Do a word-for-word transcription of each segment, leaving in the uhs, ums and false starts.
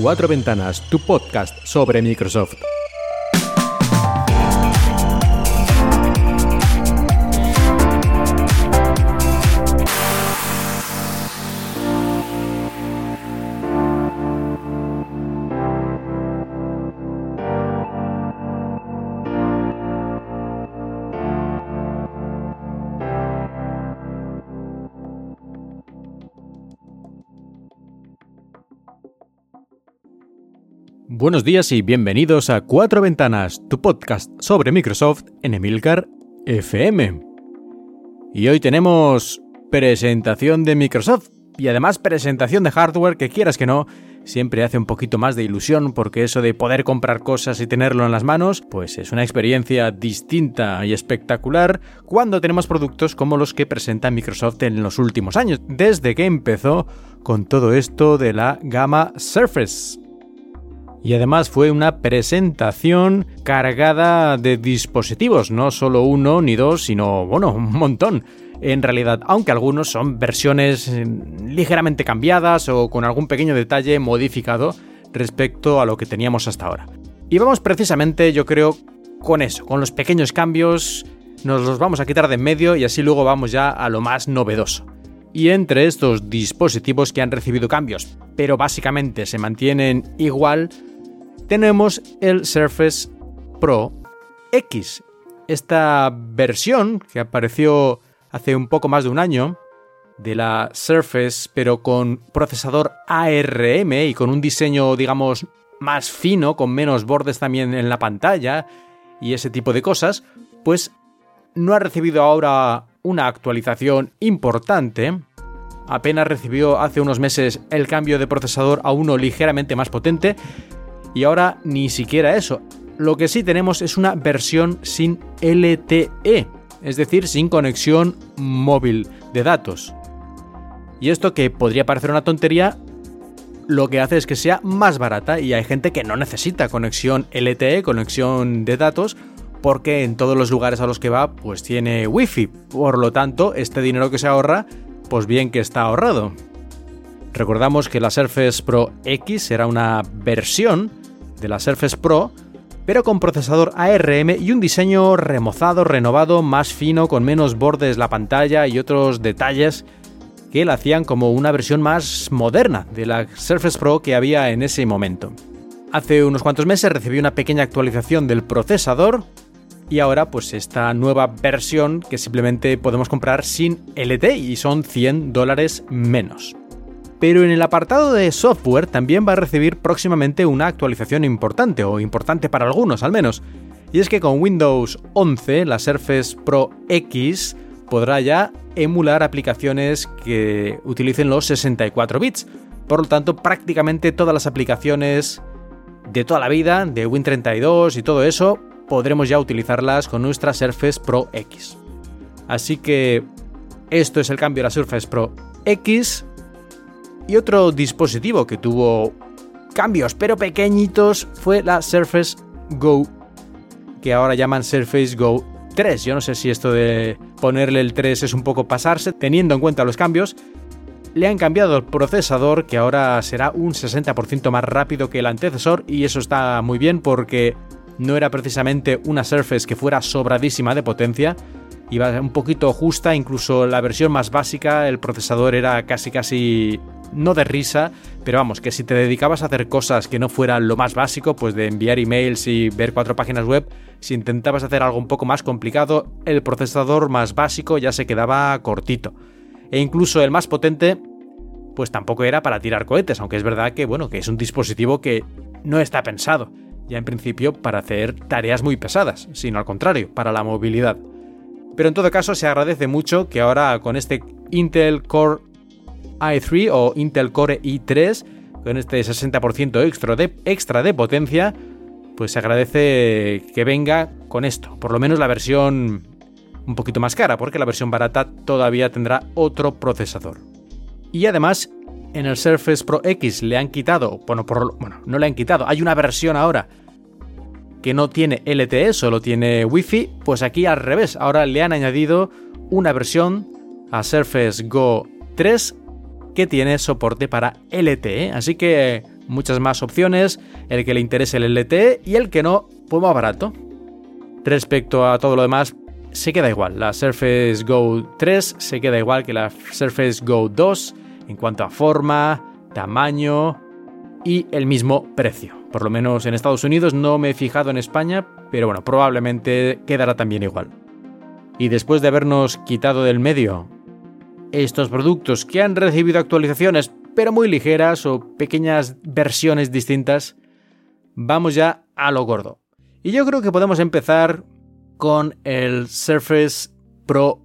Cuatro Ventanas, tu podcast sobre Microsoft. Buenos días y bienvenidos a Cuatro Ventanas, tu podcast sobre Microsoft en Emilcar F M. Y hoy tenemos presentación de Microsoft y además presentación de hardware que, quieras que no, siempre hace un poquito más de ilusión, porque eso de poder comprar cosas y tenerlo en las manos, pues es una experiencia distinta y espectacular cuando tenemos productos como los que presenta Microsoft en los últimos años, desde que empezó con todo esto de la gama Surface. Y además fue una presentación cargada de dispositivos, no solo uno ni dos, sino, bueno, un montón. En realidad, aunque algunos son versiones ligeramente cambiadas o con algún pequeño detalle modificado respecto a lo que teníamos hasta ahora. Y vamos precisamente, yo creo, con eso, con los pequeños cambios, nos los vamos a quitar de en medio y así luego vamos ya a lo más novedoso. Y entre estos dispositivos que han recibido cambios, pero básicamente se mantienen igual, tenemos el Surface Pro X. Esta versión que apareció hace un poco más de un año de la Surface, pero con procesador A R M y con un diseño, digamos, más fino, con menos bordes también en la pantalla y ese tipo de cosas, pues no ha recibido ahora una actualización importante. Apenas recibió hace unos meses el cambio de procesador a uno ligeramente más potente. Y ahora ni siquiera eso. Lo que sí tenemos es una versión sin L T E, es decir, sin conexión móvil de datos. Y esto, que podría parecer una tontería, lo que hace es que sea más barata, y hay gente que no necesita conexión L T E, conexión de datos, porque en todos los lugares a los que va pues tiene wifi. Por lo tanto, este dinero que se ahorra, pues bien que está ahorrado. Recordamos que la Surface Pro X era una versión de la Surface Pro, pero con procesador A R M y un diseño remozado, renovado, más fino, con menos bordes la pantalla y otros detalles que la hacían como una versión más moderna de la Surface Pro que había en ese momento. Hace unos cuantos meses recibió una pequeña actualización del procesador y ahora pues esta nueva versión que simplemente podemos comprar sin L T E y son cien dólares menos. Pero en el apartado de software también va a recibir próximamente una actualización importante, o importante para algunos al menos. Y es que con Windows once, la Surface Pro X podrá ya emular aplicaciones que utilicen los sesenta y cuatro bits. Por lo tanto, prácticamente todas las aplicaciones de toda la vida, de Win treinta y dos y todo eso, podremos ya utilizarlas con nuestra Surface Pro X. Así que esto es el cambio de la Surface Pro X. Y otro dispositivo que tuvo cambios pero pequeñitos fue la Surface Go, que ahora llaman Surface Go tres. Yo no sé si esto de ponerle el tres es un poco pasarse, teniendo en cuenta los cambios. Le han cambiado el procesador, que ahora será un sesenta por ciento más rápido que el antecesor, y eso está muy bien porque no era precisamente una Surface que fuera sobradísima de potencia. Iba un poquito justa, incluso la versión más básica, el procesador era casi casi no de risa, pero vamos, que si te dedicabas a hacer cosas que no fueran lo más básico, pues de enviar emails y ver cuatro páginas web, si intentabas hacer algo un poco más complicado, el procesador más básico ya se quedaba cortito. E incluso el más potente, pues tampoco era para tirar cohetes, aunque es verdad que, bueno, que es un dispositivo que no está pensado, ya en principio, para hacer tareas muy pesadas, sino al contrario, para la movilidad. Pero en todo caso se agradece mucho que ahora con este Intel Core i tres o Intel Core i tres, con este sesenta por ciento extra de, extra de potencia, pues se agradece que venga con esto. Por lo menos la versión un poquito más cara, porque la versión barata todavía tendrá otro procesador. Y además, en el Surface Pro X le han quitado, bueno, por, bueno, no le han quitado, hay una versión ahora que no tiene L T E, solo tiene Wi-Fi, pues aquí al revés, ahora le han añadido una versión a Surface Go tres que tiene soporte para L T E, así que muchas más opciones, el que le interese el L T E y el que no, pues más barato. Respecto a todo lo demás, se queda igual, la Surface Go tres se queda igual que la Surface Go dos en cuanto a forma, tamaño y el mismo precio. Por lo menos en Estados Unidos, no me he fijado en España, pero bueno, probablemente quedará también igual. Y después de habernos quitado del medio estos productos que han recibido actualizaciones, pero muy ligeras o pequeñas versiones distintas, vamos ya a lo gordo. Y yo creo que podemos empezar con el Surface Pro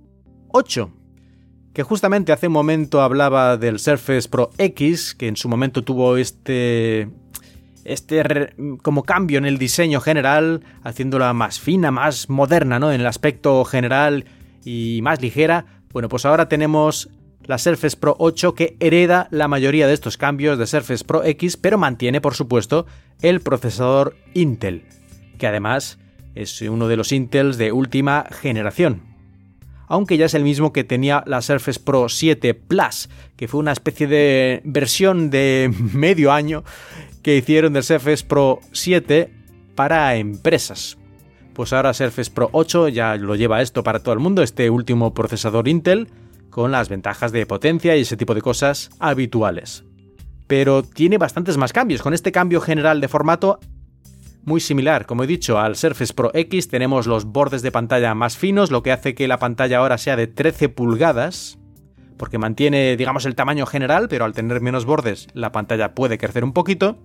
ocho, que justamente hace un momento hablaba del Surface Pro X, que en su momento tuvo este, este como cambio en el diseño general, haciéndola más fina, más moderna, ¿no?, en el aspecto general y más ligera. Bueno, pues ahora tenemos la Surface Pro ocho, que hereda la mayoría de estos cambios de Surface Pro X, pero mantiene, por supuesto, el procesador Intel, que además es uno de los Intels de última generación, aunque ya es el mismo que tenía la Surface Pro siete Plus, que fue una especie de versión de medio año que hicieron del Surface Pro siete para empresas. Pues ahora Surface Pro ocho ya lo lleva esto para todo el mundo, este último procesador Intel, con las ventajas de potencia y ese tipo de cosas habituales. Pero tiene bastantes más cambios. Con este cambio general de formato, muy similar, como he dicho, al Surface Pro X, tenemos los bordes de pantalla más finos, lo que hace que la pantalla ahora sea de trece pulgadas, porque mantiene, digamos, el tamaño general, pero al tener menos bordes, la pantalla puede crecer un poquito.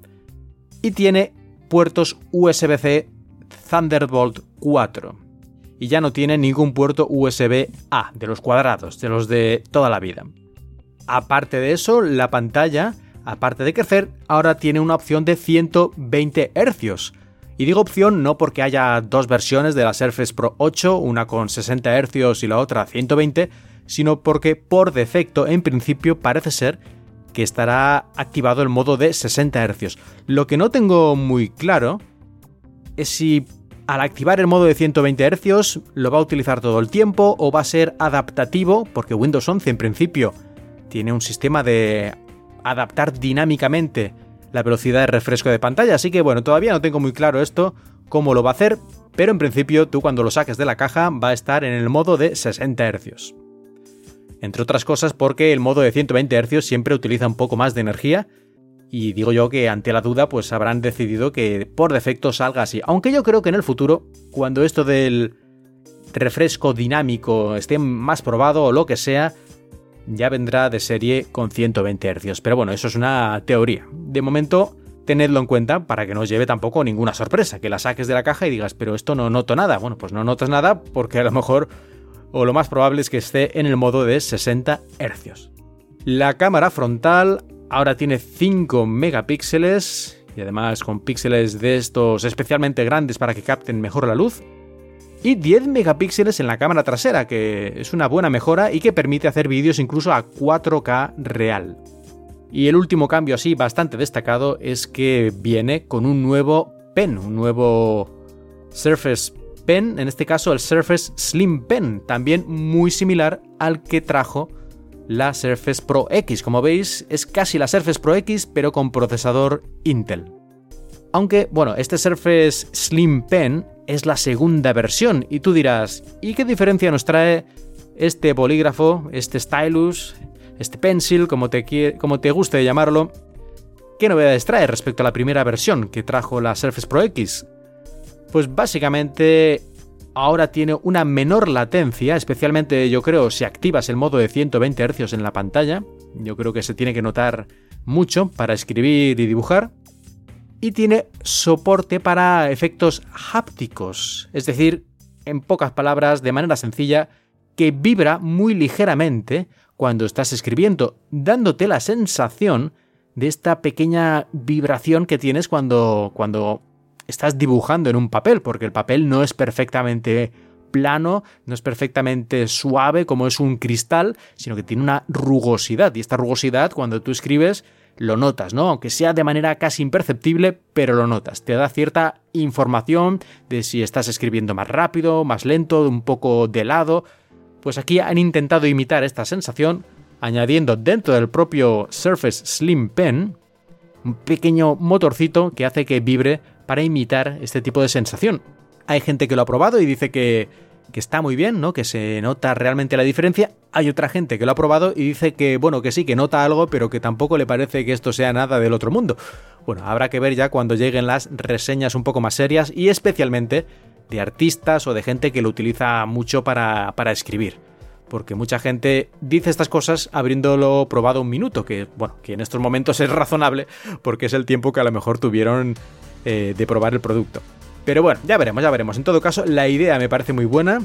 Y tiene puertos U S B C Thunderbolt cuatro. Y ya no tiene ningún puerto U S B A, de los cuadrados, de los de toda la vida. Aparte de eso, la pantalla, aparte de crecer, ahora tiene una opción de ciento veinte hercios. Y digo opción no porque haya dos versiones de la Surface Pro ocho, una con sesenta hercios y la otra a ciento veinte, sino porque por defecto, en principio, parece ser que estará activado el modo de sesenta hercios. Lo que no tengo muy claro es si al activar el modo de ciento veinte hercios lo va a utilizar todo el tiempo o va a ser adaptativo, porque Windows once en principio tiene un sistema de adaptar dinámicamente la velocidad de refresco de pantalla, así que bueno, todavía no tengo muy claro esto, cómo lo va a hacer, pero en principio tú cuando lo saques de la caja va a estar en el modo de sesenta hercios. Entre otras cosas porque el modo de ciento veinte hercios siempre utiliza un poco más de energía, y digo yo que ante la duda pues habrán decidido que por defecto salga así, aunque yo creo que en el futuro, cuando esto del refresco dinámico esté más probado o lo que sea, ya vendrá de serie con ciento veinte hercios, pero bueno, eso es una teoría. De momento, tenedlo en cuenta para que no os lleve tampoco ninguna sorpresa, que la saques de la caja y digas, pero esto no noto nada. Bueno, pues no notas nada porque a lo mejor, o lo más probable es que esté en el modo de sesenta hercios. La cámara frontal ahora tiene cinco megapíxeles y además con píxeles de estos especialmente grandes para que capten mejor la luz. Y diez megapíxeles en la cámara trasera, que es una buena mejora y que permite hacer vídeos incluso a cuatro K real. Y el último cambio así bastante destacado es que viene con un nuevo Pen, un nuevo Surface Pen, en este caso el Surface Slim Pen, también muy similar al que trajo la Surface Pro X. Como veis, es casi la Surface Pro X, pero con procesador Intel. Aunque, bueno, este Surface Slim Pen es la segunda versión y tú dirás, ¿y qué diferencia nos trae este bolígrafo, este stylus, este pencil, como te, quiere, como te guste llamarlo? ¿Qué novedades trae respecto a la primera versión que trajo la Surface Pro X? Pues básicamente ahora tiene una menor latencia, especialmente yo creo si activas el modo de ciento veinte hercios en la pantalla, yo creo que se tiene que notar mucho para escribir y dibujar. Y tiene soporte para efectos hápticos, es decir, en pocas palabras, de manera sencilla, que vibra muy ligeramente cuando estás escribiendo, dándote la sensación de esta pequeña vibración que tienes cuando, cuando estás dibujando en un papel, porque el papel no es perfectamente plano, no es perfectamente suave como es un cristal, sino que tiene una rugosidad, y esta rugosidad cuando tú escribes lo notas, ¿no? Aunque sea de manera casi imperceptible, pero lo notas. Te da cierta información de si estás escribiendo más rápido, más lento, un poco de lado. Pues aquí han intentado imitar esta sensación añadiendo dentro del propio Surface Slim Pen un pequeño motorcito que hace que vibre para imitar este tipo de sensación. Hay gente que lo ha probado y dice que, que está muy bien, ¿no? Que se nota realmente la diferencia. Hay otra gente que lo ha probado y dice que, bueno, que sí, que nota algo, pero que tampoco le parece que esto sea nada del otro mundo. Bueno, habrá que ver ya cuando lleguen las reseñas un poco más serias y especialmente de artistas o de gente que lo utiliza mucho para, para escribir. Porque mucha gente dice estas cosas habiéndolo probado un minuto, que, bueno, que en estos momentos es razonable porque es el tiempo que a lo mejor tuvieron eh, de probar el producto. Pero bueno, ya veremos, ya veremos. En todo caso, la idea me parece muy buena,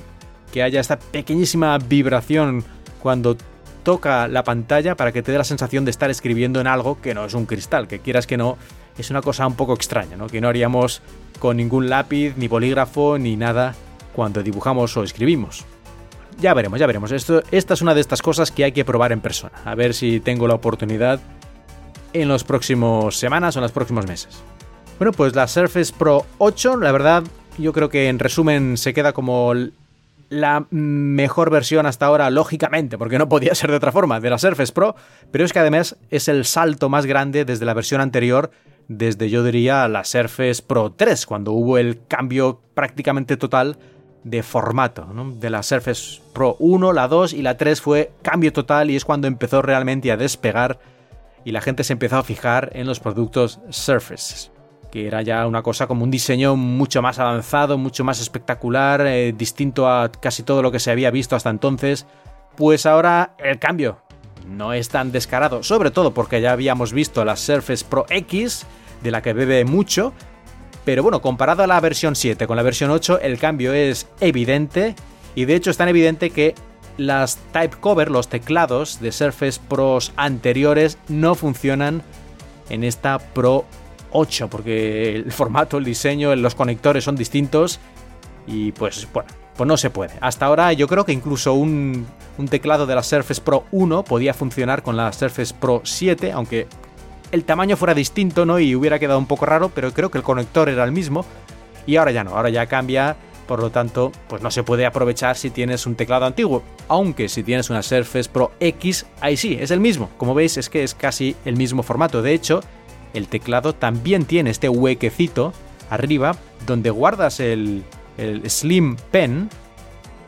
que haya esta pequeñísima vibración cuando toca la pantalla para que te dé la sensación de estar escribiendo en algo que no es un cristal, que quieras que no, es una cosa un poco extraña, ¿no? Que no haríamos con ningún lápiz, ni bolígrafo, ni nada cuando dibujamos o escribimos. Ya veremos, ya veremos. Esto, esta es una de estas cosas que hay que probar en persona. A ver si tengo la oportunidad en las próximas semanas o en los próximos meses. Bueno, pues la Surface Pro ocho, la verdad, yo creo que en resumen se queda como la mejor versión hasta ahora, lógicamente, porque no podía ser de otra forma, de la Surface Pro, pero es que además es el salto más grande desde la versión anterior, desde yo diría la Surface Pro tres, cuando hubo el cambio prácticamente total de formato, ¿no? De la Surface Pro uno, la dos y la tres fue cambio total y es cuando empezó realmente a despegar y la gente se empezó a fijar en los productos Surface, que era ya una cosa como un diseño mucho más avanzado, mucho más espectacular, eh, distinto a casi todo lo que se había visto hasta entonces. Pues ahora el cambio no es tan descarado, sobre todo porque ya habíamos visto la Surface Pro X, de la que bebe mucho, pero bueno, comparado a la versión siete con la versión ocho, el cambio es evidente, y de hecho es tan evidente que las Type Cover, los teclados de Surface Pros anteriores, no funcionan en esta Pro ocho, porque el formato, el diseño, los conectores son distintos y pues bueno, pues no se puede. Hasta ahora yo creo que incluso un, un teclado de la Surface Pro uno podía funcionar con la Surface Pro siete, aunque el tamaño fuera distinto, ¿no? Y hubiera quedado un poco raro, pero creo que el conector era el mismo y ahora ya no, ahora ya cambia, por lo tanto, pues no se puede aprovechar si tienes un teclado antiguo, aunque si tienes una Surface Pro X, ahí sí, es el mismo. Como veis, es que es casi el mismo formato, de hecho, el teclado también tiene este huequecito arriba donde guardas el, el Slim Pen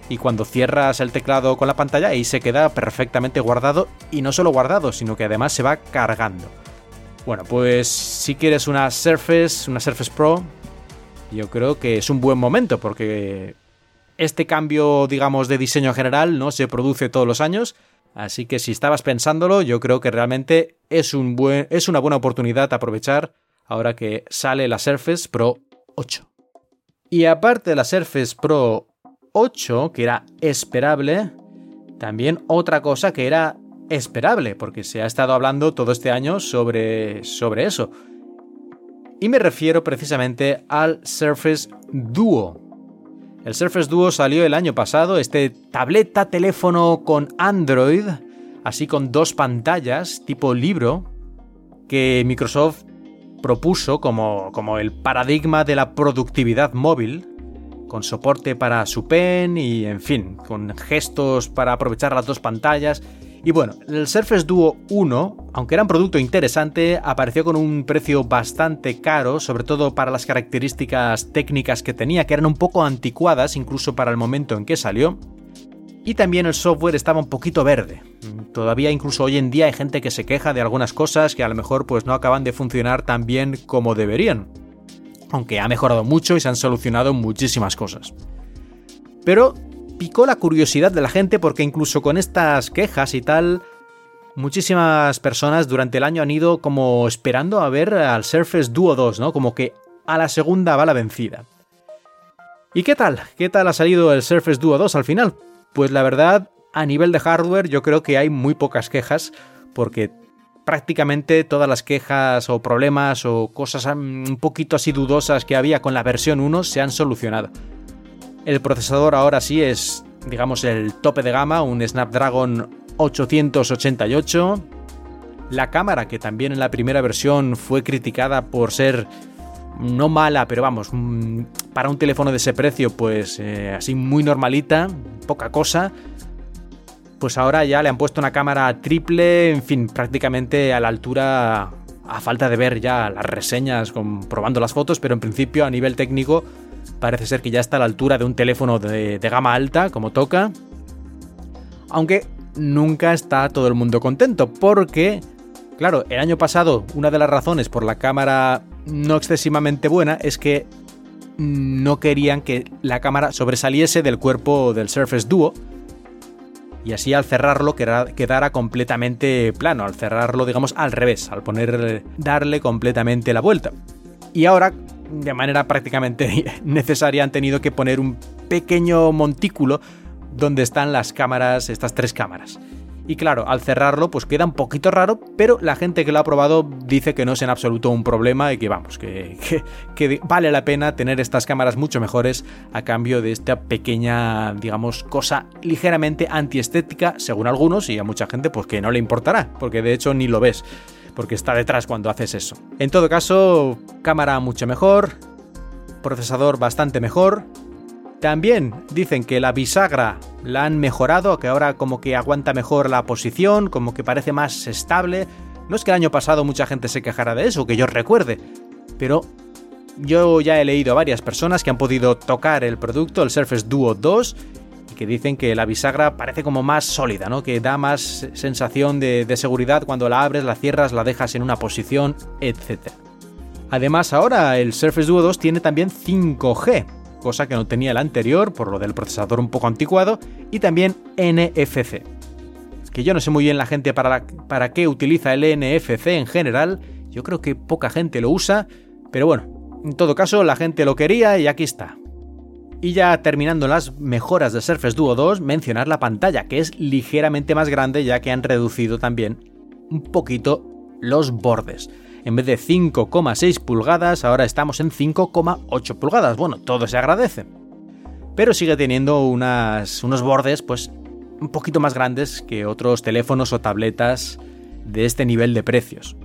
y cuando cierras el teclado con la pantalla ahí se queda perfectamente guardado y no solo guardado, sino que además se va cargando. Bueno, pues si quieres una Surface, una Surface Pro, yo creo que es un buen momento porque este cambio, digamos, de diseño general no se produce todos los años. Así que si estabas pensándolo, yo creo que realmente es, un buen, es una buena oportunidad a aprovechar ahora que sale la Surface Pro ocho. Y aparte de la Surface Pro ocho, que era esperable, también otra cosa que era esperable, porque se ha estado hablando todo este año sobre, sobre eso. Y me refiero precisamente al Surface Duo. El Surface Duo salió el año pasado, este tableta, teléfono con Android, así con dos pantallas, tipo libro, que Microsoft propuso como, como el paradigma de la productividad móvil, con soporte para su pen y, en fin, con gestos para aprovechar las dos pantallas. Y bueno, el Surface Duo uno, aunque era un producto interesante, apareció con un precio bastante caro, sobre todo para las características técnicas que tenía, que eran un poco anticuadas, incluso para el momento en que salió. Y también el software estaba un poquito verde. Todavía incluso hoy en día hay gente que se queja de algunas cosas que a lo mejor pues, no acaban de funcionar tan bien como deberían. Aunque ha mejorado mucho y se han solucionado muchísimas cosas. Pero picó la curiosidad de la gente porque incluso con estas quejas y tal, muchísimas personas durante el año han ido como esperando a ver al Surface Duo dos, ¿no? Como que a la segunda va la vencida. ¿Y qué tal? ¿Qué tal ha salido el Surface Duo dos al final? Pues la verdad, a nivel de hardware yo creo que hay muy pocas quejas porque prácticamente todas las quejas o problemas o cosas un poquito así dudosas que había con la versión uno se han solucionado. El procesador ahora sí es, digamos, el tope de gama, un Snapdragon ochocientos ochenta y ocho. La cámara, que también en la primera versión fue criticada por ser no mala, pero vamos, para un teléfono de ese precio, pues eh, así muy normalita, poca cosa. Pues ahora ya le han puesto una cámara triple, en fin, prácticamente a la altura, a falta de ver ya las reseñas comprobando las fotos, pero en principio a nivel técnico parece ser que ya está a la altura de un teléfono de, de gama alta, como toca. Aunque nunca está todo el mundo contento, porque, claro, el año pasado una de las razones por la cámara no excesivamente buena es que no querían que la cámara sobresaliese del cuerpo del Surface Duo y así al cerrarlo quedara completamente plano, al cerrarlo, digamos, al revés, al poner, darle completamente la vuelta. Y ahora, de manera prácticamente necesaria, han tenido que poner un pequeño montículo donde están las cámaras, estas tres cámaras. Y claro, al cerrarlo pues queda un poquito raro, pero la gente que lo ha probado dice que no es en absoluto un problema y que vamos, que, que, que vale la pena tener estas cámaras mucho mejores a cambio de esta pequeña, digamos, cosa ligeramente antiestética, según algunos, y a mucha gente pues que no le importará, porque de hecho ni lo ves, porque está detrás cuando haces eso. En todo caso, cámara mucho mejor, procesador bastante mejor. También dicen que la bisagra la han mejorado, que ahora como que aguanta mejor la posición, como que parece más estable. No es que el año pasado mucha gente se quejara de eso, que yo recuerde, pero yo ya he leído a varias personas que han podido tocar el producto, el Surface Duo dos, y que dicen que la bisagra parece como más sólida, ¿no? Que da más sensación de, de seguridad cuando la abres, la cierras, la dejas en una posición, etcétera. Además, ahora el Surface Duo dos tiene también cinco G. Cosa que no tenía el anterior por lo del procesador un poco anticuado, y también N F C, que yo no sé muy bien la gente para, la, para qué utiliza el N F C en general. Yo creo que poca gente lo usa, pero bueno, en todo caso la gente lo quería y aquí está. Y ya terminando las mejoras de Surface Duo dos, mencionar la pantalla, que es ligeramente más grande, ya que han reducido también un poquito los bordes. En vez de cinco coma seis pulgadas, ahora estamos en cinco coma ocho pulgadas. Bueno, todo se agradece. Pero sigue teniendo unas, unos bordes pues un poquito más grandes que otros teléfonos o tabletas de este nivel de precios.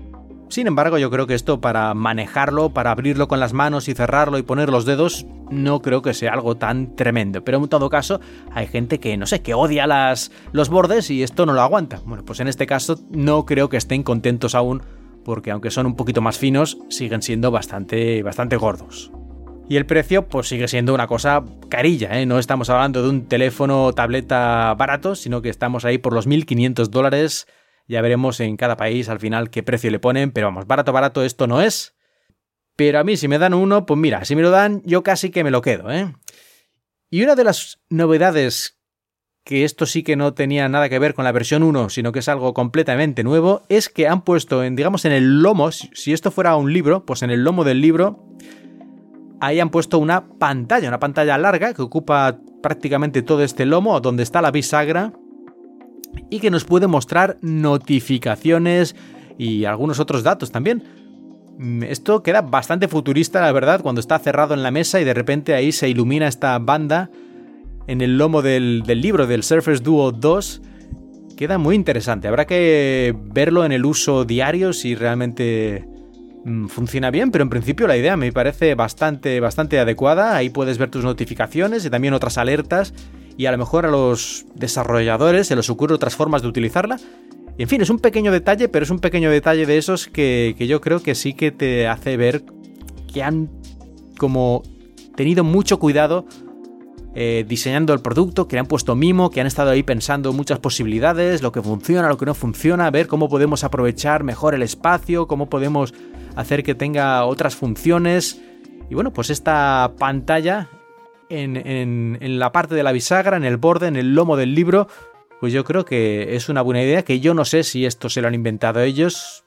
Sin embargo, yo creo que esto para manejarlo, para abrirlo con las manos y cerrarlo y poner los dedos, no creo que sea algo tan tremendo. Pero en todo caso, hay gente que, no sé, que odia las, los bordes y esto no lo aguanta. Bueno, pues en este caso no creo que estén contentos aún, porque aunque son un poquito más finos, siguen siendo bastante, bastante gordos. Y el precio pues sigue siendo una cosa carilla, ¿eh? No estamos hablando de un teléfono o tableta barato, sino que estamos ahí por los mil quinientos dólares. Ya veremos en cada país al final qué precio le ponen, pero vamos, barato, barato esto no es. Pero a mí si me dan uno, pues mira, si me lo dan, yo casi que me lo quedo, ¿eh? Y una de las novedades, que esto sí que no tenía nada que ver con la versión uno, sino que es algo completamente nuevo, es que han puesto, en, digamos, en el lomo, si esto fuera un libro, pues en el lomo del libro, ahí han puesto una pantalla, una pantalla larga que ocupa prácticamente todo este lomo, donde está la bisagra, y que nos puede mostrar notificaciones y algunos otros datos también. Esto queda bastante futurista, la verdad, cuando está cerrado en la mesa y de repente ahí se ilumina esta banda en el lomo del, del libro del Surface Duo dos. Queda muy interesante. Habrá que verlo en el uso diario si realmente mmm, funciona bien, pero en principio la idea me parece bastante, bastante adecuada. Ahí puedes ver tus notificaciones y también otras alertas, y a lo mejor a los desarrolladores se les ocurre otras formas de utilizarla. En fin, es un pequeño detalle, pero es un pequeño detalle de esos que, que yo creo que sí que te hace ver que han como tenido mucho cuidado Eh, diseñando el producto, que le han puesto mimo, que han estado ahí pensando muchas posibilidades, lo que funciona, lo que no funciona, ver cómo podemos aprovechar mejor el espacio, cómo podemos hacer que tenga otras funciones. Y bueno, pues esta pantalla en, en, en la parte de la bisagra, en el borde, en el lomo del libro, pues yo creo que es una buena idea, que yo no sé si esto se lo han inventado ellos,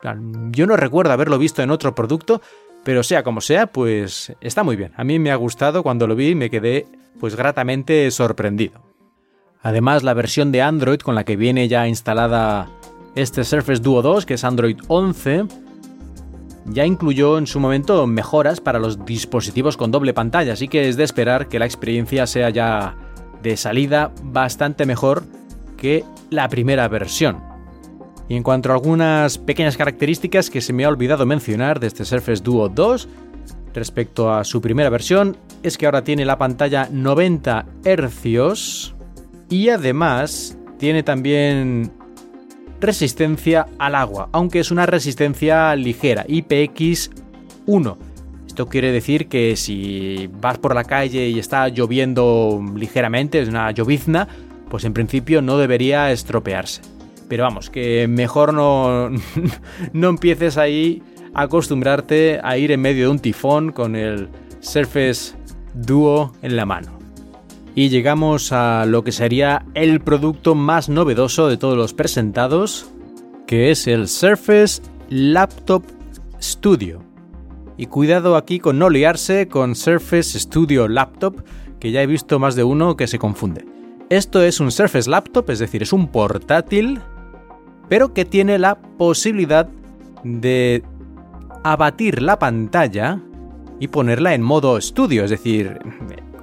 yo no recuerdo haberlo visto en otro producto, pero sea como sea, pues está muy bien. A mí me ha gustado, cuando lo vi y me quedé pues gratamente sorprendido. Además, la versión de Android con la que viene ya instalada este Surface Duo dos, que es Android once, ya incluyó en su momento mejoras para los dispositivos con doble pantalla, así que es de esperar que la experiencia sea ya de salida bastante mejor que la primera versión. Y en cuanto a algunas pequeñas características que se me ha olvidado mencionar de este Surface Duo dos respecto a su primera versión, es que ahora tiene la pantalla noventa hercios y además tiene también resistencia al agua, aunque es una resistencia ligera, I P X uno. Esto quiere decir que si vas por la calle y está lloviendo ligeramente, es una llovizna, pues en principio no debería estropearse. Pero vamos, que mejor no, no empieces ahí a acostumbrarte a ir en medio de un tifón con el Surface Duo en la mano. Y llegamos a lo que sería el producto más novedoso de todos los presentados, que es el Surface Laptop Studio. Y cuidado aquí con no liarse con Surface Studio Laptop, que ya he visto más de uno que se confunde. Esto es un Surface Laptop, es decir, es un portátil, pero que tiene la posibilidad de abatir la pantalla y ponerla en modo estudio, es decir,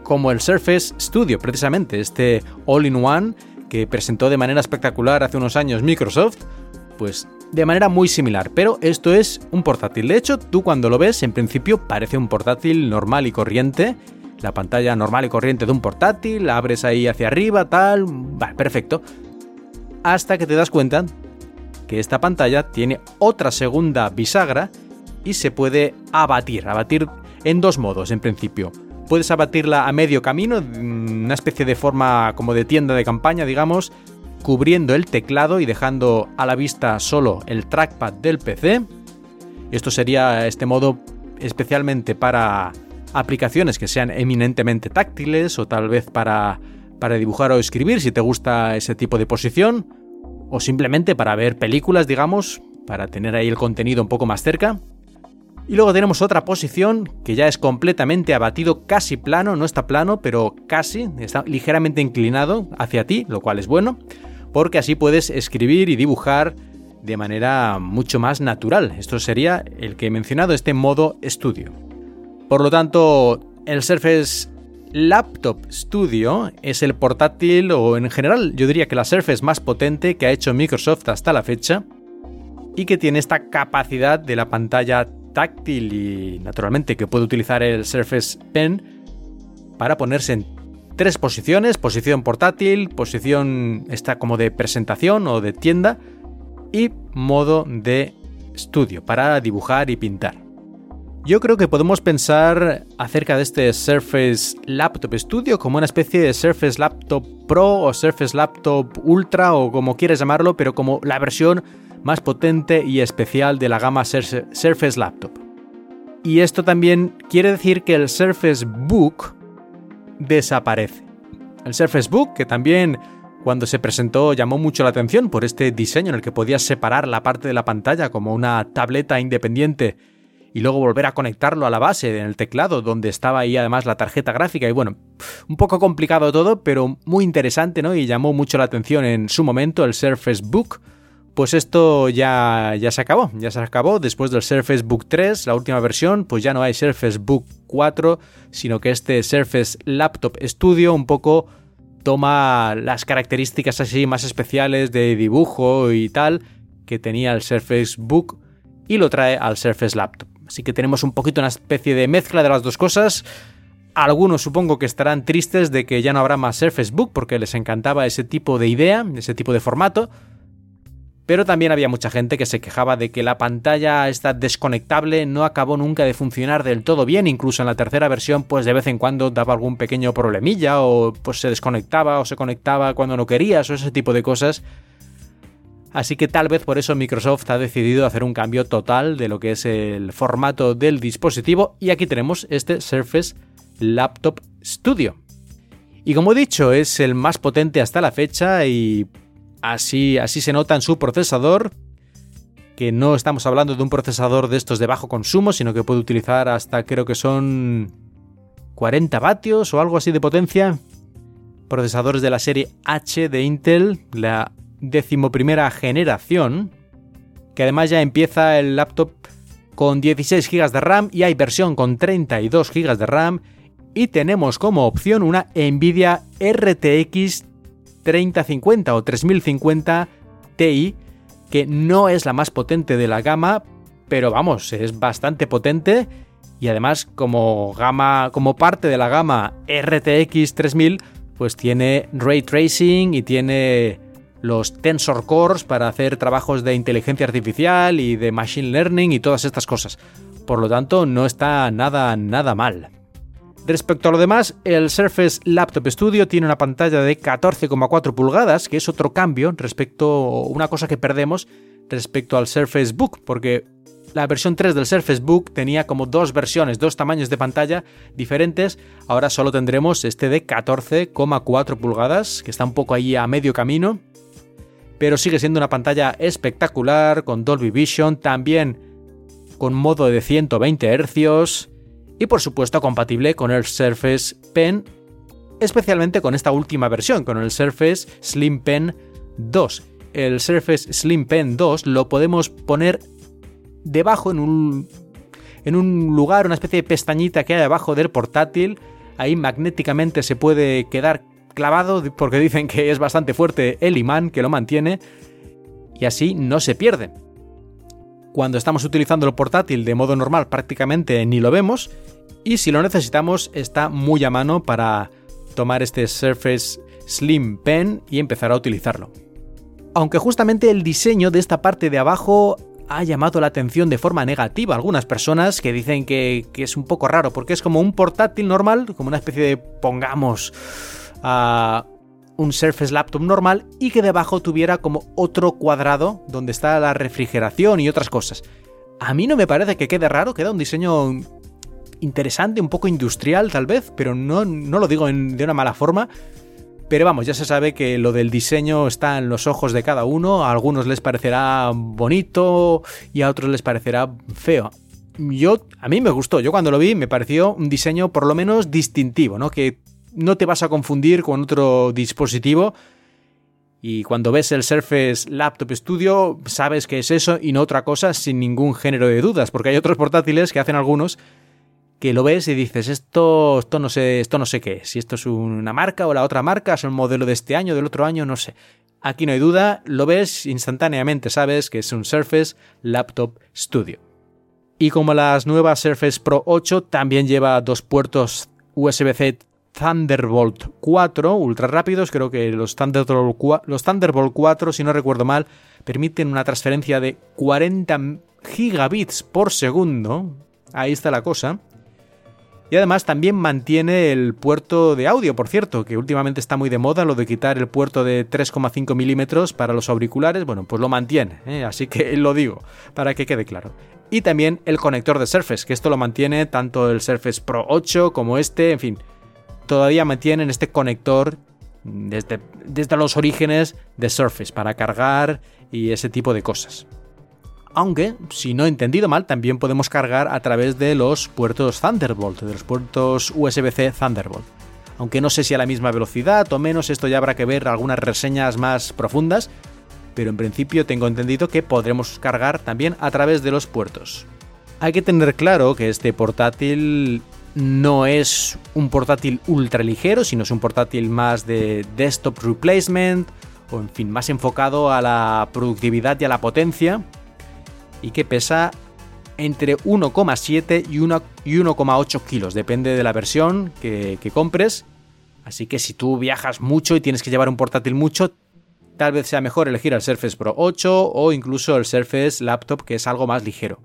como el Surface Studio, precisamente, este all-in-one que presentó de manera espectacular hace unos años Microsoft, pues de manera muy similar, pero esto es un portátil. De hecho, tú cuando lo ves, en principio parece un portátil normal y corriente, la pantalla normal y corriente de un portátil, la abres ahí hacia arriba, tal, vale, perfecto, hasta que te das cuenta que esta pantalla tiene otra segunda bisagra y se puede abatir, abatir en dos modos, en principio. Puedes abatirla a medio camino, una especie de forma como de tienda de campaña, digamos, cubriendo el teclado y dejando a la vista solo el trackpad del P C. Esto sería este modo especialmente para aplicaciones que sean eminentemente táctiles o tal vez para, para dibujar o escribir si te gusta ese tipo de posición, o simplemente para ver películas, digamos, para tener ahí el contenido un poco más cerca. Y luego tenemos otra posición que ya es completamente abatido, casi plano, no está plano, pero casi, está ligeramente inclinado hacia ti, lo cual es bueno, porque así puedes escribir y dibujar de manera mucho más natural. Esto sería el que he mencionado, este modo estudio. Por lo tanto, el Surface Laptop Studio es el portátil, o en general yo diría que la Surface más potente que ha hecho Microsoft hasta la fecha, y que tiene esta capacidad de la pantalla táctil y naturalmente que puede utilizar el Surface Pen para ponerse en tres posiciones: posición portátil, posición esta como de presentación o de tienda y modo de estudio para dibujar y pintar. Yo creo que podemos pensar acerca de este Surface Laptop Studio como una especie de Surface Laptop Pro o Surface Laptop Ultra o como quieras llamarlo, pero como la versión más potente y especial de la gama Surface Laptop. Y esto también quiere decir que el Surface Book desaparece. El Surface Book, que también cuando se presentó llamó mucho la atención por este diseño en el que podías separar la parte de la pantalla como una tableta independiente y luego volver a conectarlo a la base en el teclado, donde estaba ahí además la tarjeta gráfica. Y bueno, un poco complicado todo, pero muy interesante, ¿no? Y llamó mucho la atención en su momento el Surface Book. Pues esto ya, ya se acabó, ya se acabó. Después del Surface Book tres, la última versión, pues ya no hay Surface Book cuatro, sino que este Surface Laptop Studio un poco toma las características así más especiales de dibujo y tal que tenía el Surface Book y lo trae al Surface Laptop. Así que tenemos un poquito una especie de mezcla de las dos cosas. Algunos supongo que estarán tristes de que ya no habrá más Surface Book porque les encantaba ese tipo de idea, ese tipo de formato. Pero también había mucha gente que se quejaba de que la pantalla esta desconectable no acabó nunca de funcionar del todo bien, incluso en la tercera versión pues de vez en cuando daba algún pequeño problemilla o pues se desconectaba o se conectaba cuando no querías o ese tipo de cosas. Así que tal vez por eso Microsoft ha decidido hacer un cambio total de lo que es el formato del dispositivo y aquí tenemos este Surface Laptop Studio. Y como he dicho, es el más potente hasta la fecha y Así, así se nota en su procesador, que no estamos hablando de un procesador de estos de bajo consumo, sino que puede utilizar hasta creo que son cuarenta vatios o algo así de potencia. Procesadores de la serie H de Intel, la decimoprimera generación, que además ya empieza el laptop con dieciséis gigas de RAM y hay versión con treinta y dos gigas de RAM, y tenemos como opción una NVIDIA R T X treinta cincuenta o treinta cincuenta Ti, que no es la más potente de la gama, pero vamos, es bastante potente, y además como, gama, como parte de la gama R T X tres mil, pues tiene Ray Tracing y tiene los Tensor Cores para hacer trabajos de inteligencia artificial y de Machine Learning y todas estas cosas. Por lo tanto, no está nada, nada mal. Respecto a lo demás, el Surface Laptop Studio tiene una pantalla de catorce coma cuatro pulgadas, que es otro cambio respecto, una cosa que perdemos respecto al Surface Book, porque la versión tres del Surface Book tenía como dos versiones, dos tamaños de pantalla diferentes. Ahora solo tendremos este de catorce coma cuatro pulgadas, que está un poco ahí a medio camino, pero sigue siendo una pantalla espectacular, con Dolby Vision, también con modo de ciento veinte hercios y por supuesto compatible con el Surface Pen, especialmente con esta última versión, con el Surface Slim Pen dos. El Surface Slim Pen dos lo podemos poner debajo en un, en un lugar, una especie de pestañita que hay debajo del portátil, ahí magnéticamente se puede quedar clavado porque dicen que es bastante fuerte el imán que lo mantiene y así no se pierde. Cuando estamos utilizando el portátil de modo normal prácticamente ni lo vemos, y si lo necesitamos está muy a mano para tomar este Surface Slim Pen y empezar a utilizarlo. Aunque justamente el diseño de esta parte de abajo ha llamado la atención de forma negativa a algunas personas que dicen que, que es un poco raro porque es como un portátil normal, como una especie de, pongamos, a un Surface Laptop normal y que debajo tuviera como otro cuadrado donde está la refrigeración y otras cosas. A mí no me parece que quede raro, queda un diseño interesante, un poco industrial tal vez, pero no, no lo digo en, de una mala forma. Pero vamos, ya se sabe que lo del diseño está en los ojos de cada uno, a algunos les parecerá bonito y a otros les parecerá feo. Yo, a mí me gustó, yo cuando lo vi me pareció un diseño por lo menos distintivo, ¿no? Que no te vas a confundir con otro dispositivo y cuando ves el Surface Laptop Studio sabes que es eso y no otra cosa sin ningún género de dudas, porque hay otros portátiles que hacen algunos que lo ves y dices esto, esto, no sé, esto no sé qué es, si esto es una marca o la otra marca, es un modelo de este año, del otro año, no sé. Aquí no hay duda, lo ves instantáneamente, sabes que es un Surface Laptop Studio. Y como las nuevas Surface Pro ocho, también lleva dos puertos U S B C Thunderbolt cuatro, ultra rápidos. Creo que los Thunderbolt, los Thunderbolt cuatro, si no recuerdo mal, permiten una transferencia de cuarenta gigabits por segundo. Ahí está la cosa. Y además también mantiene el puerto de audio, por cierto, que últimamente está muy de moda lo de quitar el puerto de tres coma cinco milímetros para los auriculares. Bueno, pues lo mantiene, ¿eh? Así que lo digo para que quede claro. Y también el conector de Surface, que esto lo mantiene tanto el Surface Pro ocho como este, en fin. Todavía mantienen este conector desde, desde los orígenes de Surface para cargar y ese tipo de cosas. Aunque, si no he entendido mal, también podemos cargar a través de los puertos Thunderbolt, de los puertos U S B C Thunderbolt. Aunque no sé si a la misma velocidad o menos, esto ya habrá que ver algunas reseñas más profundas, pero en principio tengo entendido que podremos cargar también a través de los puertos. Hay que tener claro que este portátil no es un portátil ultra ligero, sino es un portátil más de desktop replacement, o en fin, más enfocado a la productividad y a la potencia, y que pesa entre uno coma siete y uno coma ocho kilos, depende de la versión que, que compres. Así que si tú viajas mucho y tienes que llevar un portátil mucho, tal vez sea mejor elegir el Surface Pro ocho o incluso el Surface Laptop, que es algo más ligero.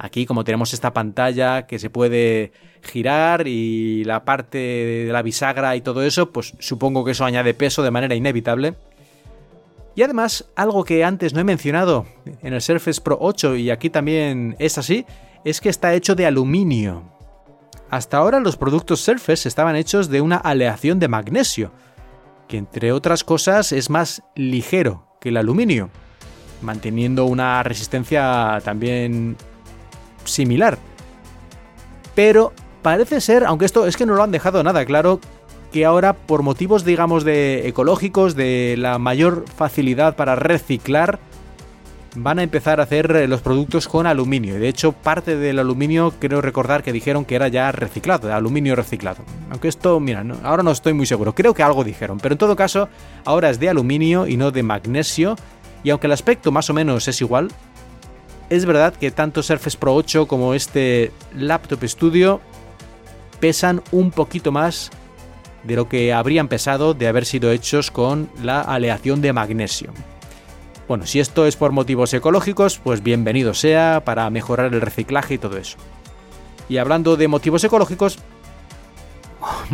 Aquí, como tenemos esta pantalla que se puede girar y la parte de la bisagra y todo eso, pues supongo que eso añade peso de manera inevitable. Y además, algo que antes no he mencionado en el Surface Pro ocho, y aquí también es así, es que está hecho de aluminio. Hasta ahora los productos Surface estaban hechos de una aleación de magnesio, que entre otras cosas es más ligero que el aluminio, manteniendo una resistencia también similar, pero parece ser, aunque esto es que no lo han dejado nada claro, que ahora por motivos digamos de ecológicos, de la mayor facilidad para reciclar, van a empezar a hacer los productos con aluminio, y de hecho parte del aluminio creo recordar que dijeron que era ya reciclado, aluminio reciclado, aunque esto, mira, no, ahora no estoy muy seguro, creo que algo dijeron, pero en todo caso ahora es de aluminio y no de magnesio, y aunque el aspecto más o menos es igual, es verdad que tanto Surface Pro ocho como este Laptop Studio pesan un poquito más de lo que habrían pesado de haber sido hechos con la aleación de magnesio. Bueno, si esto es por motivos ecológicos, pues bienvenido sea, para mejorar el reciclaje y todo eso. Y hablando de motivos ecológicos,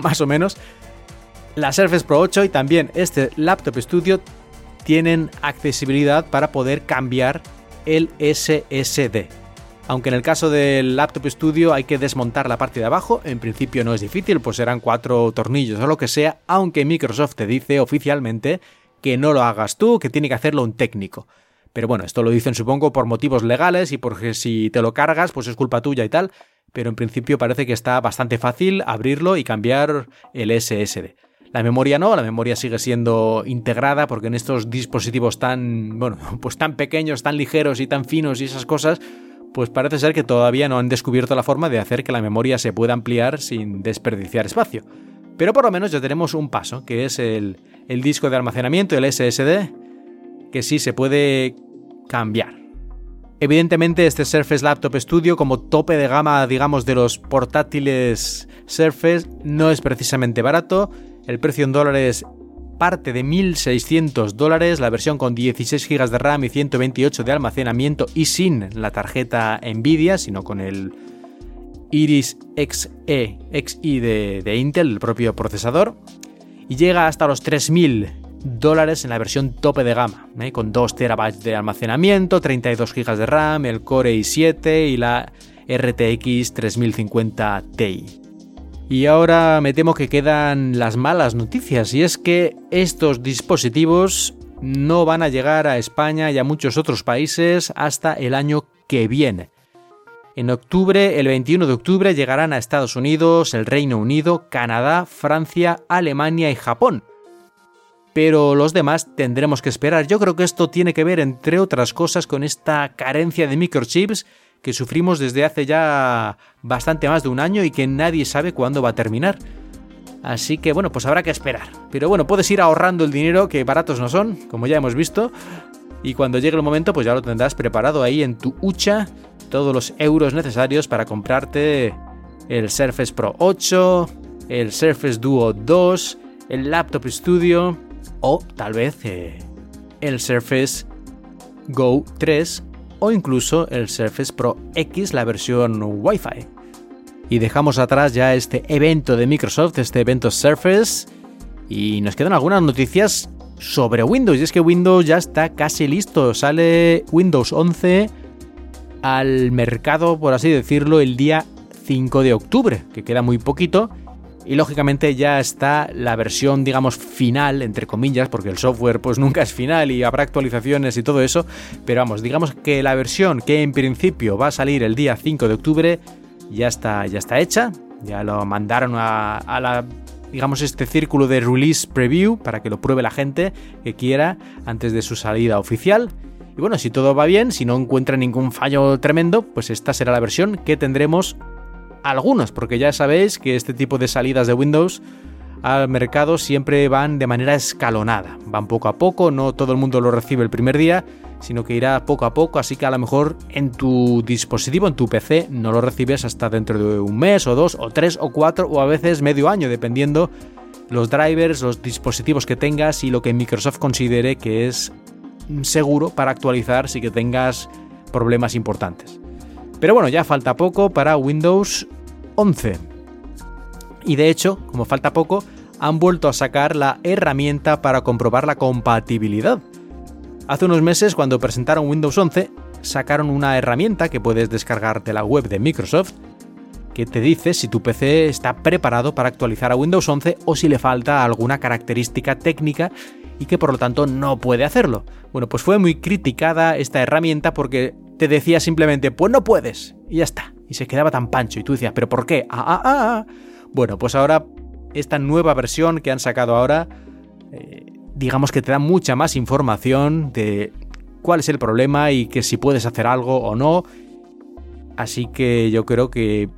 más o menos, la Surface Pro ocho y también este Laptop Studio tienen accesibilidad para poder cambiar el ese ese de. Aunque en el caso del Laptop Studio hay que desmontar la parte de abajo, en principio no es difícil, pues serán cuatro tornillos o lo que sea, aunque Microsoft te dice oficialmente que no lo hagas tú, que tiene que hacerlo un técnico. Pero bueno, esto lo dicen supongo por motivos legales y porque si te lo cargas pues es culpa tuya y tal, pero en principio parece que está bastante fácil abrirlo y cambiar el ese ese de. La memoria no, la memoria sigue siendo integrada porque en estos dispositivos tan, bueno, pues tan pequeños, tan ligeros y tan finos y esas cosas, pues parece ser que todavía no han descubierto la forma de hacer que la memoria se pueda ampliar sin desperdiciar espacio. Pero por lo menos ya tenemos un paso, que es el, el disco de almacenamiento, el ese ese de, que sí se puede cambiar. Evidentemente este Surface Laptop Studio, como tope de gama, digamos, de los portátiles Surface, no es precisamente barato. El precio en dólares parte de mil seiscientos dólares, la versión con dieciséis gigas de RAM y ciento veintiocho de almacenamiento y sin la tarjeta NVIDIA, sino con el Iris X E, X I de, de Intel, el propio procesador, y llega hasta los tres mil dólares en la versión tope de gama, ¿eh? Con dos terabytes de almacenamiento, treinta y dos gigas de RAM, el Core i siete y la R T X tres mil cincuenta Ti. Y ahora me temo que quedan las malas noticias, y es que estos dispositivos no van a llegar a España y a muchos otros países hasta el año que viene. En octubre, el veintiuno de octubre, llegarán a Estados Unidos, el Reino Unido, Canadá, Francia, Alemania y Japón. Pero los demás tendremos que esperar. Yo creo que esto tiene que ver, entre otras cosas, con esta carencia de microchips que sufrimos desde hace ya bastante más de un año y que nadie sabe cuándo va a terminar. Así que bueno, pues habrá que esperar. Pero bueno, puedes ir ahorrando el dinero, que baratos no son, como ya hemos visto, y cuando llegue el momento pues ya lo tendrás preparado ahí en tu hucha, todos los euros necesarios para comprarte el Surface Pro ocho, el Surface Duo dos, el Laptop Studio o tal vez eh, el Surface Go tres, o incluso el Surface Pro X, la versión Wi-Fi. Y dejamos atrás ya este evento de Microsoft, este evento Surface, y nos quedan algunas noticias sobre Windows, y es que Windows ya está casi listo, sale Windows once al mercado, por así decirlo, el día cinco de octubre, que queda muy poquito, y lógicamente ya está la versión, digamos, final, entre comillas, porque el software pues nunca es final y habrá actualizaciones y todo eso, pero vamos, digamos que la versión que en principio va a salir el día cinco de octubre ya está, ya está hecha, ya lo mandaron a, a la, digamos, este círculo de release preview para que lo pruebe la gente que quiera antes de su salida oficial. Y bueno, si todo va bien, si no encuentra ningún fallo tremendo, pues esta será la versión que tendremos algunos, porque ya sabéis que este tipo de salidas de Windows al mercado siempre van de manera escalonada, van poco a poco, no todo el mundo lo recibe el primer día, sino que irá poco a poco, así que a lo mejor en tu dispositivo, en tu P C, no lo recibes hasta dentro de un mes, o dos, o tres, o cuatro, o a veces medio año, dependiendo los drivers, los dispositivos que tengas y lo que Microsoft considere que es seguro para actualizar si que tengas problemas importantes. Pero bueno, ya falta poco para Windows once. Y de hecho, como falta poco, han vuelto a sacar la herramienta para comprobar la compatibilidad. Hace unos meses, cuando presentaron Windows once, sacaron una herramienta que puedes descargar de la web de Microsoft, que te dice si tu P C está preparado para actualizar a Windows once o si le falta alguna característica técnica y que por lo tanto no puede hacerlo. Bueno, pues fue muy criticada esta herramienta porque te decía simplemente, pues no puedes, y ya está, y se quedaba tan pancho, y tú decías, ¿pero por qué? Ah, ah, ah, ah. Bueno, pues ahora, esta nueva versión que han sacado ahora, eh, digamos que te da mucha más información de cuál es el problema y que si puedes hacer algo o no. Así que yo creo que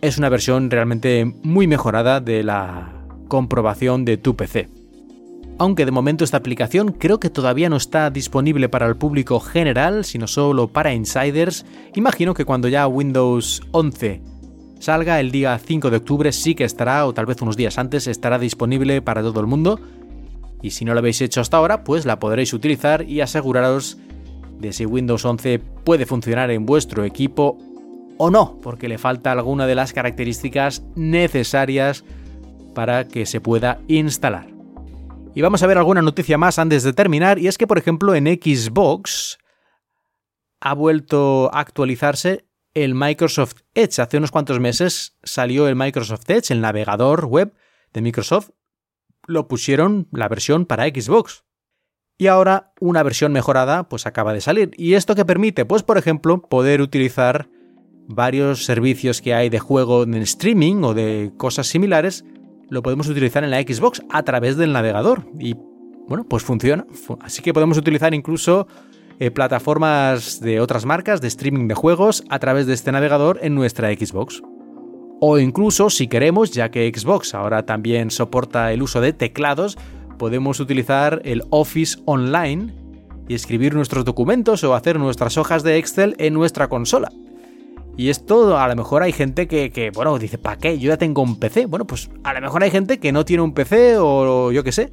es una versión realmente muy mejorada de la comprobación de tu P C. Aunque de momento esta aplicación creo que todavía no está disponible para el público general, sino solo para insiders. Imagino que cuando ya Windows once salga el día cinco de octubre sí que estará, o tal vez unos días antes, estará disponible para todo el mundo. Y si no lo habéis hecho hasta ahora, pues la podréis utilizar y aseguraros de si Windows once puede funcionar en vuestro equipo o no, porque le falta alguna de las características necesarias para que se pueda instalar. Y vamos a ver alguna noticia más antes de terminar, y es que por ejemplo en Xbox ha vuelto a actualizarse el Microsoft Edge. Hace unos cuantos meses salió el Microsoft Edge, el navegador web de Microsoft, lo pusieron la versión para Xbox. Y ahora una versión mejorada pues acaba de salir. ¿Y esto qué permite? Pues por ejemplo poder utilizar varios servicios que hay de juego en streaming o de cosas similares. Lo podemos utilizar en la Xbox a través del navegador y, bueno, pues funciona. Así que podemos utilizar incluso eh, plataformas de otras marcas de streaming de juegos a través de este navegador en nuestra Xbox. O incluso, si queremos, ya que Xbox ahora también soporta el uso de teclados, podemos utilizar el Office Online y escribir nuestros documentos o hacer nuestras hojas de Excel en nuestra consola. Y esto, a lo mejor hay gente que, que bueno, dice, ¿para qué? Yo ya tengo un P C. Bueno, pues a lo mejor hay gente que no tiene un P C o yo qué sé,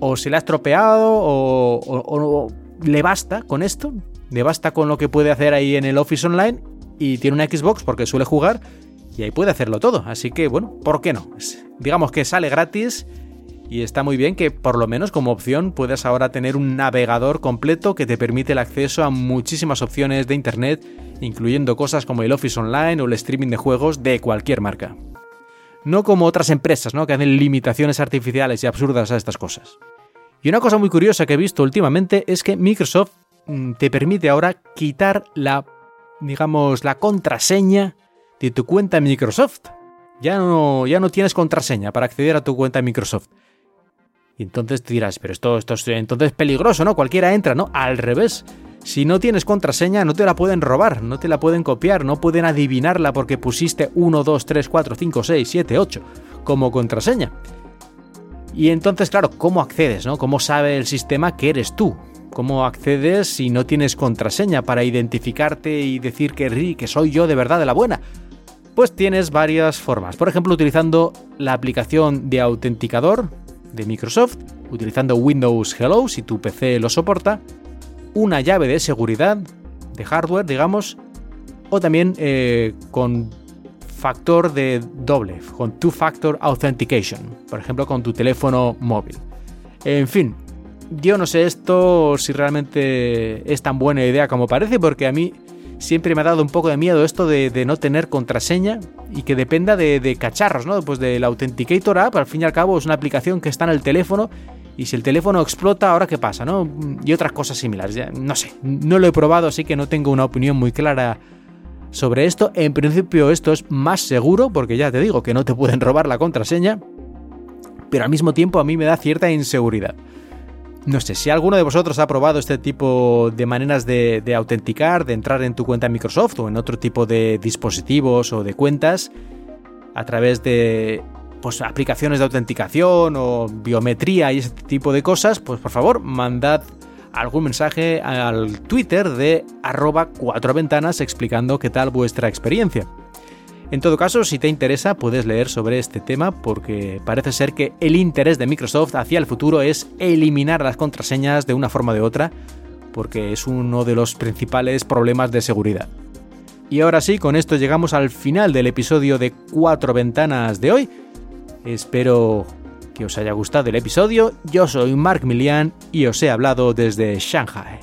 o se le ha estropeado o, o, o le basta con esto, le basta con lo que puede hacer ahí en el Office Online y tiene una Xbox porque suele jugar y ahí puede hacerlo todo. Así que, bueno, ¿por qué no? Digamos que sale gratis y está muy bien que por lo menos como opción puedas ahora tener un navegador completo que te permite el acceso a muchísimas opciones de Internet, incluyendo cosas como el Office Online o el streaming de juegos de cualquier marca. No como otras empresas, ¿no?, que hacen limitaciones artificiales y absurdas a estas cosas. Y una cosa muy curiosa que he visto últimamente es que Microsoft te permite ahora quitar la, digamos, la contraseña de tu cuenta Microsoft. Ya no, ya no tienes contraseña para acceder a tu cuenta Microsoft. Y entonces te dirás, pero esto, esto es entonces peligroso, ¿no? Cualquiera entra, ¿no? Al revés. Si no tienes contraseña, no te la pueden robar, no te la pueden copiar, no pueden adivinarla porque pusiste uno, dos, tres, cuatro, cinco, seis, siete, ocho como contraseña. Y entonces, claro, ¿cómo accedes, no? ¿Cómo sabe el sistema que eres tú? ¿Cómo accedes si no tienes contraseña para identificarte y decir que, que soy yo de verdad de la buena? Pues tienes varias formas. Por ejemplo, utilizando la aplicación de Authenticator de Microsoft, utilizando Windows Hello, si tu P C lo soporta, una llave de seguridad, de hardware, digamos, o también eh, con factor de doble, con two-factor authentication, por ejemplo, con tu teléfono móvil. En fin, yo no sé esto si realmente es tan buena idea como parece, porque a mí siempre me ha dado un poco de miedo esto de, de no tener contraseña y que dependa de, de cacharros, ¿no? Pues del Authenticator app, al fin y al cabo, es una aplicación que está en el teléfono. Y si el teléfono explota, ¿ahora qué pasa, no? Y otras cosas similares. Ya, no sé, no lo he probado, así que no tengo una opinión muy clara sobre esto. En principio esto es más seguro, porque ya te digo que no te pueden robar la contraseña. Pero al mismo tiempo a mí me da cierta inseguridad. No sé, si alguno de vosotros ha probado este tipo de maneras de, de autenticar, de entrar en tu cuenta Microsoft o en otro tipo de dispositivos o de cuentas a través de, pues, aplicaciones de autenticación o biometría y ese tipo de cosas, pues por favor mandad algún mensaje al Twitter de arroba cuatro ventanas explicando qué tal vuestra experiencia. En todo caso, si te interesa, puedes leer sobre este tema, porque parece ser que el interés de Microsoft hacia el futuro es eliminar las contraseñas de una forma o de otra, porque es uno de los principales problemas de seguridad. Y ahora sí, con esto llegamos al final del episodio de Cuatro Ventanas de hoy. Espero que os haya gustado el episodio. Yo soy Mark Millian y os he hablado desde Shanghai.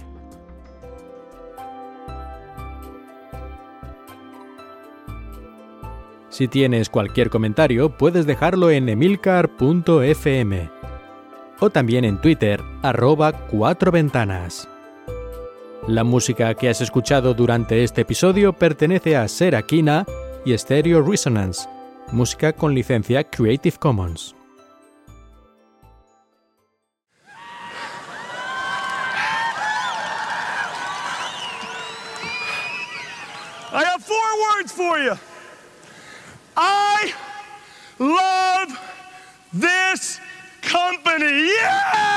Si tienes cualquier comentario, puedes dejarlo en emilcar punto efe eme o también en Twitter, arroba cuatro ventanas. La música que has escuchado durante este episodio pertenece a Serakina y Stereo Resonance. Música con licencia Creative Commons. I have four words for you. I love this company. Yeah!